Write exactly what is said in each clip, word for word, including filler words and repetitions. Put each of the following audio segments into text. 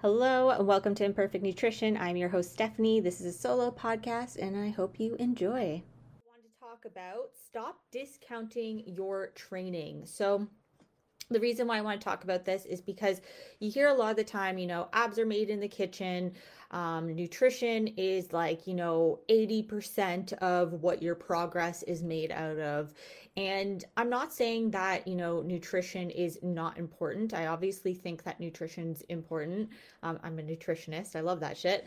Hello and welcome to Imperfect Nutrition. I'm your host, Stephanie. This is a solo podcast and I hope you enjoy. I want to talk about stop discounting your training. So the reason why I want to talk about this is because you hear a lot of the time, you know, abs are made in the kitchen. Um, nutrition is like, you know, eighty percent of what your progress is made out of. And I'm not saying that, you know, nutrition is not important. I obviously think that nutrition's important. Um, I'm a nutritionist. I love that shit.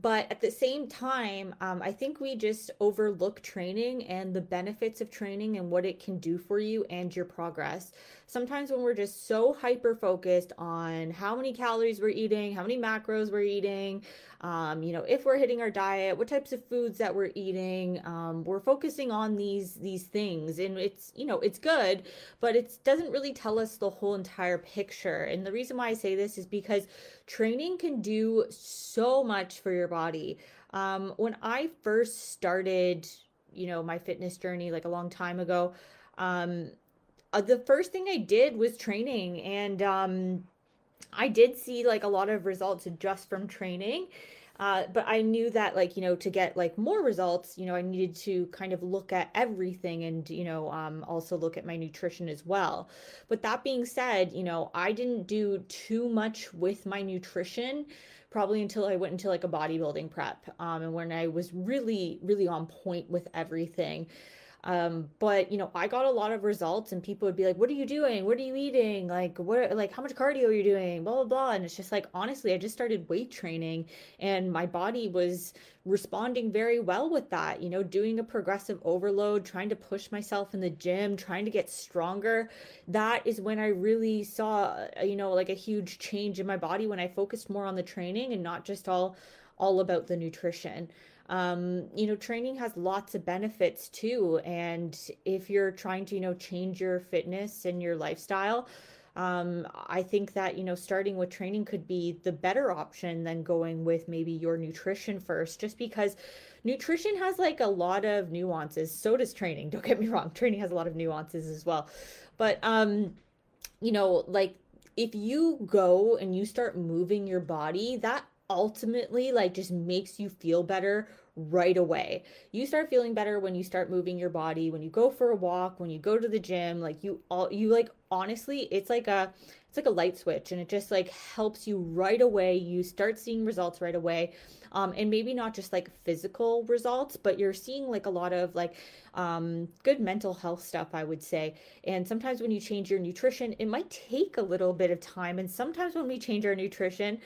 But at the same time, um, I think we just overlook training and the benefits of training and what it can do for you and your progress. Sometimes when we're just so hyper-focused on how many calories we're eating, how many macros we're eating, Um, you know, if we're hitting our diet, what types of foods that we're eating, um, we're focusing on these, these things, and it's, you know, it's good, but it doesn't really tell us the whole entire picture. And the reason why I say this is because training can do so much for your body. Um, when I first started, you know, my fitness journey, like a long time ago, um, uh, the first thing I did was training, and, um, I did see like a lot of results just from training, uh, but I knew that like, you know, to get like more results, you know, I needed to kind of look at everything and, you know, um, also look at my nutrition as well. But that being said, you know, I didn't do too much with my nutrition probably until I went into like a bodybuilding prep. Um, and when I was really, really on point with everything. Um, but you know, I got a lot of results and people would be like, what are you doing? What are you eating? Like, what, like how much cardio are you doing? Blah, blah, blah. And it's just like, honestly, I just started weight training and my body was responding very well with that, you know, doing a progressive overload, trying to push myself in the gym, trying to get stronger. That is when I really saw, you know, like a huge change in my body when I focused more on the training and not just all, all about the nutrition. Um, you know, training has lots of benefits too. And if you're trying to, you know, change your fitness and your lifestyle, um, I think that, you know, starting with training could be the better option than going with maybe your nutrition first, just because nutrition has like a lot of nuances. So does training. Don't get me wrong. Training has a lot of nuances as well. But, um, you know, like if you go and you start moving your body, that ultimately like just makes you feel better right away. You start feeling better when you start moving your body, when you go for a walk, when you go to the gym, like you all, you like, honestly, it's like a, it's like a light switch and it just like helps you right away. You start seeing results right away. Um, and maybe not just like physical results, but you're seeing like a lot of like, um, good mental health stuff, I would say. And sometimes when you change your nutrition, it might take a little bit of time. And sometimes when we change our nutrition,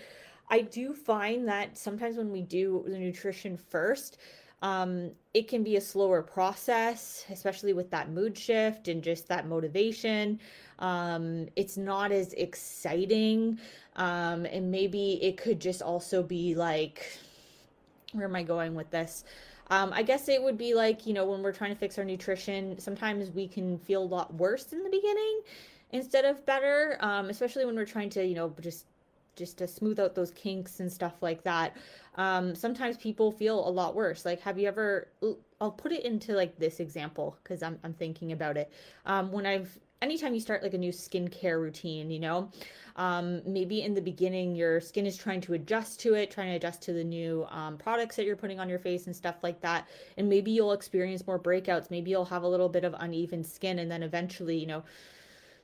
I do find that sometimes when we do the nutrition first, um, it can be a slower process, especially with that mood shift and just that motivation. Um, it's not as exciting. Um, and maybe it could just also be like, where am I going with this? Um, I guess it would be like, you know, when we're trying to fix our nutrition, sometimes we can feel a lot worse in the beginning instead of better. Um, especially when we're trying to, you know, just just to smooth out those kinks and stuff like that. Um, sometimes people feel a lot worse. Like, have you ever, I'll put it into like this example, cause I'm, I'm thinking about it. Um, when I've, anytime you start like a new skincare routine, you know, um, maybe in the beginning, your skin is trying to adjust to it, trying to adjust to the new um, products that you're putting on your face and stuff like that. And maybe you'll experience more breakouts. Maybe you'll have a little bit of uneven skin. And then eventually, you know,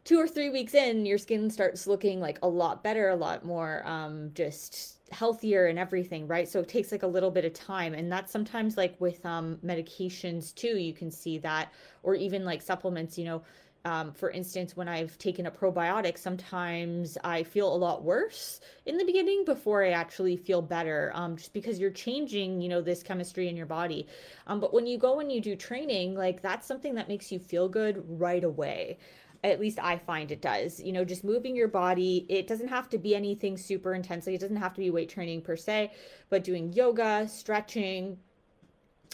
two or three weeks in, your skin starts looking like a lot better, a lot more um, just healthier and everything, right? So it takes like a little bit of time. And that's sometimes like with um, medications too, you can see that, or even like supplements, you know, um, for instance, when I've taken a probiotic, sometimes I feel a lot worse in the beginning before I actually feel better, um, just because you're changing, you know, this chemistry in your body. Um, but when you go and you do training, like that's something that makes you feel good right away. At least I find it does, you know, just moving your body. It doesn't have to be anything super intensely. It doesn't have to be weight training per se, but doing yoga, stretching,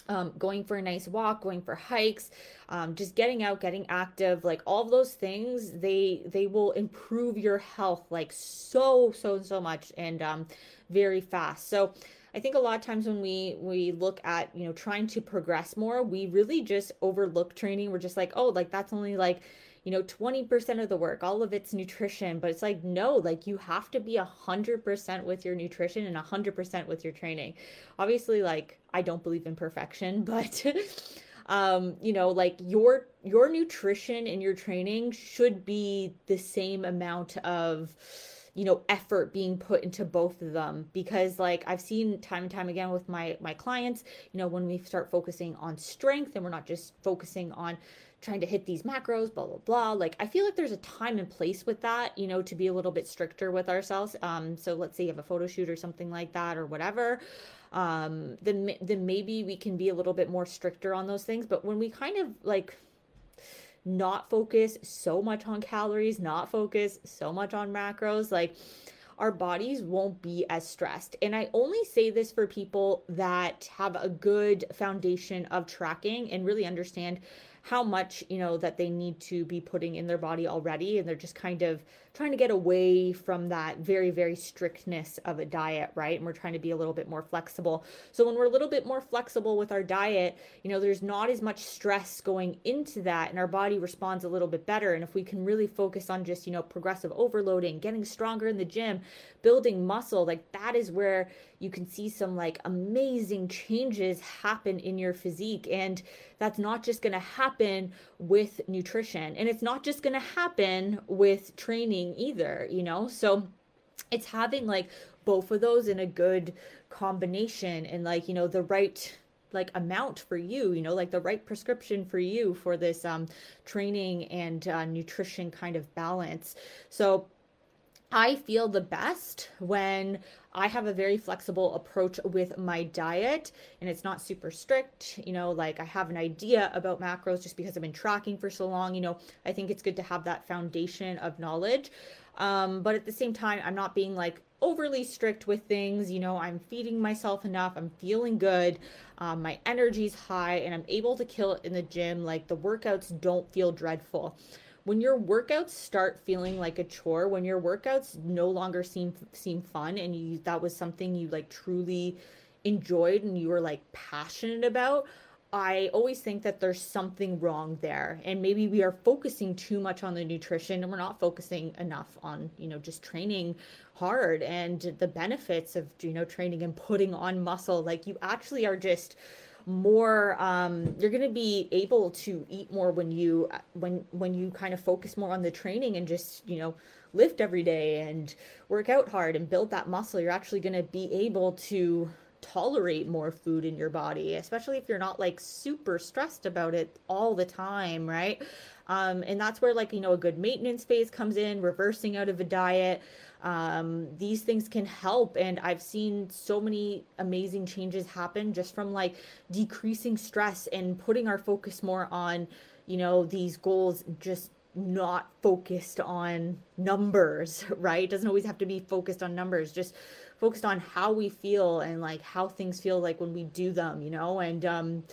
um, going for a nice walk, going for hikes, um, just getting out, getting active, like all of those things, they, they will improve your health, like so, so, so much, and um, very fast. So I think a lot of times when we, we look at, you know, trying to progress more, we really just overlook training. We're just like, oh, like that's only like, you know, twenty percent of the work, all of it's nutrition, but it's like, no, like you have to be a hundred percent with your nutrition and a hundred percent with your training. Obviously, like I don't believe in perfection, but um, you know, like your, your nutrition and your training should be the same amount of, you know, effort being put into both of them, because like I've seen time and time again with my, my clients, you know, when we start focusing on strength and we're not just focusing on trying to hit these macros, blah, blah, blah. Like, I feel like there's a time and place with that, you know, to be a little bit stricter with ourselves. Um, so let's say you have a photo shoot or something like that or whatever, um, then, then maybe we can be a little bit more stricter on those things. But when we kind of like, not focus so much on calories, not focus so much on macros, like our bodies won't be as stressed. And I only say this for people that have a good foundation of tracking and really understand how much, you know, that they need to be putting in their body already. And they're just kind of trying to get away from that very, very strictness of a diet, right? And we're trying to be a little bit more flexible. So when we're a little bit more flexible with our diet, you know, there's not as much stress going into that and our body responds a little bit better. And if we can really focus on just, you know, progressive overloading, getting stronger in the gym, building muscle, like that is where you can see some like amazing changes happen in your physique. And that's not just going to happen with nutrition, and it's not just going to happen with training either, you know? So it's having like both of those in a good combination and like, you know, the right like amount for you, you know, like the right prescription for you for this um, training and uh, nutrition kind of balance. So I feel the best when I have a very flexible approach with my diet and it's not super strict, you know, like I have an idea about macros just because I've been tracking for so long, you know, I think it's good to have that foundation of knowledge. Um, but at the same time, I'm not being like overly strict with things, you know, I'm feeding myself enough, I'm feeling good, um, my energy's high and I'm able to kill it in the gym. Like the workouts don't feel dreadful. When your workouts start feeling like a chore, when your workouts no longer seem seem fun and you that was something you like truly enjoyed and you were like passionate about, I always think that there's something wrong there. And maybe we are focusing too much on the nutrition and we're not focusing enough on, you know, just training hard and the benefits of, you know, training and putting on muscle. Like you actually are just more um you're going to be able to eat more when you when when you kind of focus more on the training and just, you know, lift every day and work out hard and build that muscle. You're actually going to be able to tolerate more food in your body, especially if you're not like super stressed about it all the time, right? Um, and that's where like, you know, a good maintenance phase comes in, reversing out of a diet. Um, these things can help. And I've seen so many amazing changes happen just from like decreasing stress and putting our focus more on, you know, these goals, just not focused on numbers, right? It doesn't always have to be focused on numbers, just focused on how we feel and like how things feel like when we do them, you know, and, um,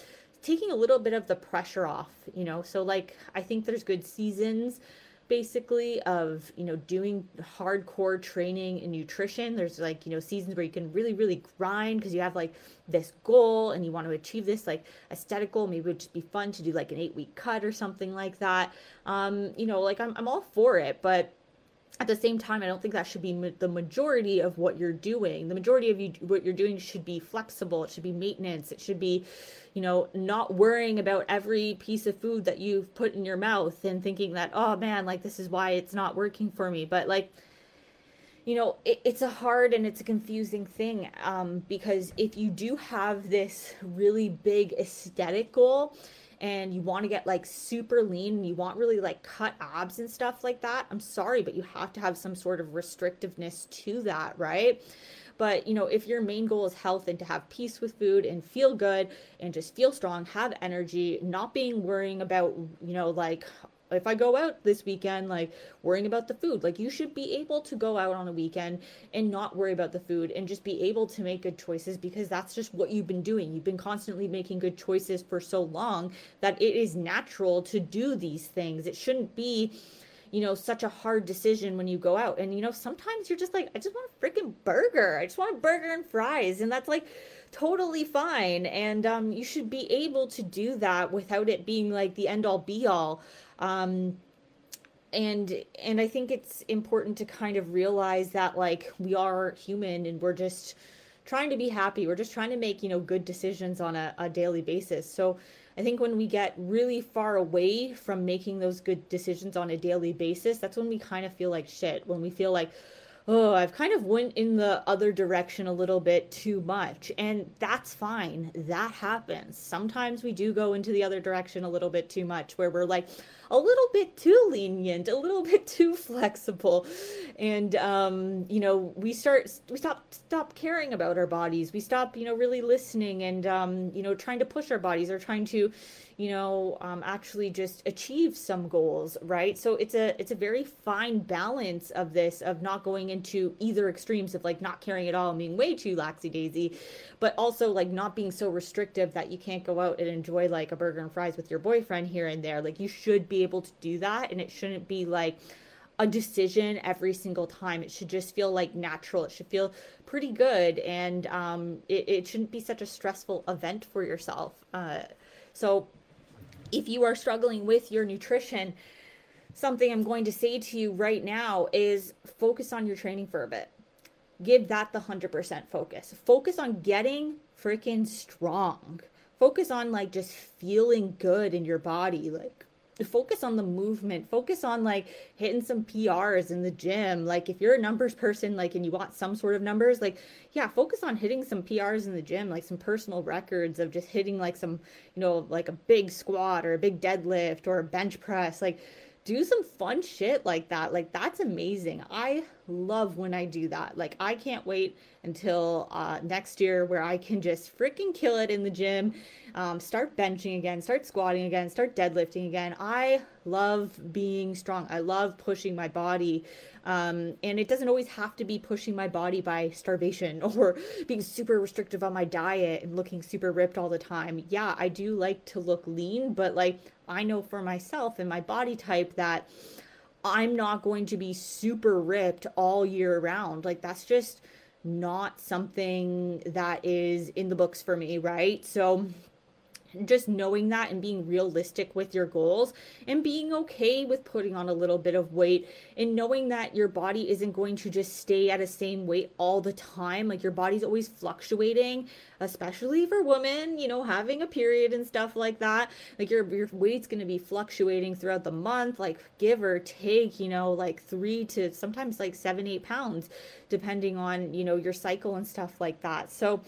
taking a little bit of the pressure off, you know? So like, I think there's good seasons basically of, you know, doing hardcore training and nutrition. There's like, you know, seasons where you can really, really grind because you have like this goal and you want to achieve this like aesthetic goal. Maybe it would just be fun to do like an eight week cut or something like that. Um, you know, like I'm, I'm all for it, but at the same time, I don't think that should be ma- the majority of what you're doing. The majority of you, what you're doing should be flexible. It should be maintenance. It should be, you know, not worrying about every piece of food that you've put in your mouth and thinking that, oh man, like this is why it's not working for me. But like, you know, it, it's a hard and it's a confusing thing um, because if you do have this really big aesthetic goal, and you want to get like super lean and you want really like cut abs and stuff like that, I'm sorry, but you have to have some sort of restrictiveness to that, right? But, you know, if your main goal is health and to have peace with food and feel good and just feel strong, have energy, not being worrying about, you know, like if I go out this weekend, like worrying about the food, like you should be able to go out on a weekend and not worry about the food and just be able to make good choices, because that's just what you've been doing. You've been constantly making good choices for so long that it is natural to do these things. It shouldn't be, you know, such a hard decision when you go out. And, you know, sometimes you're just like, I just want a freaking burger. I just want a burger and fries. And that's like totally fine. And um, you should be able to do that without it being like the end all be all. Um, and, and I think it's important to kind of realize that, like, we are human and we're just trying to be happy. We're just trying to make, you know, good decisions on a, a daily basis. So I think when we get really far away from making those good decisions on a daily basis, that's when we kind of feel like shit, when we feel like, oh, I've kind of went in the other direction a little bit too much. And that's fine. That happens. Sometimes we do go into the other direction a little bit too much, where we're like a little bit too lenient, a little bit too flexible. And, um, you know, we start, we stop, stop caring about our bodies. We stop, you know, really listening and, um, you know, trying to push our bodies, or trying to, you know, um, actually just achieve some goals, right? So it's a, it's a very fine balance of this, of not going into either extremes of like not caring at all and being way too laxy-daisy, but also like not being so restrictive that you can't go out and enjoy like a burger and fries with your boyfriend here and there. Like you should be able to do that. And it shouldn't be like a decision every single time. It should just feel like natural. It should feel pretty good. And um, it, it shouldn't be such a stressful event for yourself. Uh, so if you are struggling with your nutrition, something I'm going to say to you right now is focus on your training for a bit. Give that the one hundred percent focus. Focus on getting freaking strong. Focus on like just feeling good in your body. Like focus on the movement. Focus on like hitting some P Rs in the gym. Like if you're a numbers person, like, and you want some sort of numbers, like, yeah, focus on hitting some P Rs in the gym, like some personal records of just hitting like some, you know, like a big squat or a big deadlift or a bench press. Like do some fun shit like that. Like that's amazing. I love when I do that. Like I can't wait until uh, next year where I can just freaking kill it in the gym, um, start benching again, start squatting again, start deadlifting again. I love being strong. I love pushing my body. Um, and it doesn't always have to be pushing my body by starvation or being super restrictive on my diet and looking super ripped all the time. Yeah, I do like to look lean, but like I know for myself and my body type that I'm not going to be super ripped all year round. Like that's just not something that is in the books for me, right? So just knowing that and being realistic with your goals and being okay with putting on a little bit of weight and knowing that your body isn't going to just stay at a same weight all the time. Like your body's always fluctuating, especially for women, you know, having a period and stuff like that. Like your, your weight's going to be fluctuating throughout the month, like give or take, you know, like three to sometimes like seven, eight pounds, depending on, you know, your cycle and stuff like that. So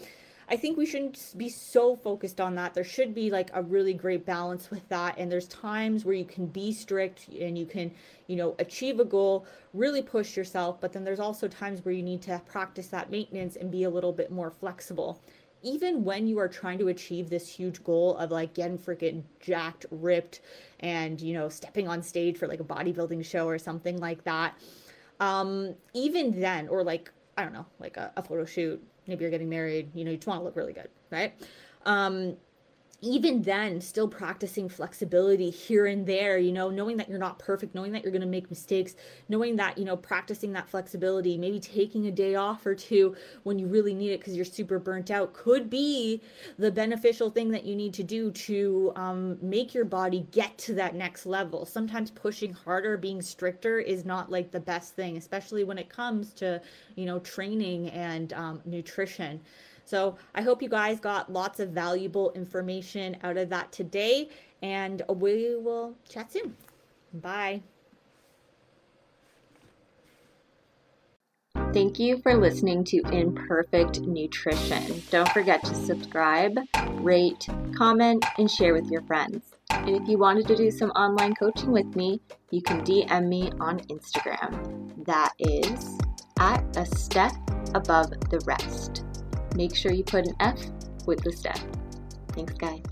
I think we shouldn't be so focused on that. There should be like a really great balance with that. And there's times where you can be strict and you can, you know, achieve a goal, really push yourself. But then there's also times where you need to practice that maintenance and be a little bit more flexible. Even when you are trying to achieve this huge goal of like getting freaking jacked, ripped, and, you know, stepping on stage for like a bodybuilding show or something like that. Um, even then, or like, I don't know, like a, a photo shoot, maybe you're getting married, you know, you just want to look really good, right? Um, even then, still practicing flexibility here and there, you know, knowing that you're not perfect, knowing that you're going to make mistakes, knowing that, you know, practicing that flexibility, maybe taking a day off or two when you really need it because you're super burnt out could be the beneficial thing that you need to do to um, make your body get to that next level. Sometimes pushing harder, being stricter is not like the best thing, especially when it comes to, you know, training and um, nutrition. So I hope you guys got lots of valuable information out of that today, and we will chat soon. Bye. Thank you for listening to Imperfect Nutrition. Don't forget to subscribe, rate, comment, and share with your friends. And if you wanted to do some online coaching with me, you can D M me on Instagram. That is at a step above the rest. Make sure you put an F with the step. Thanks, guys.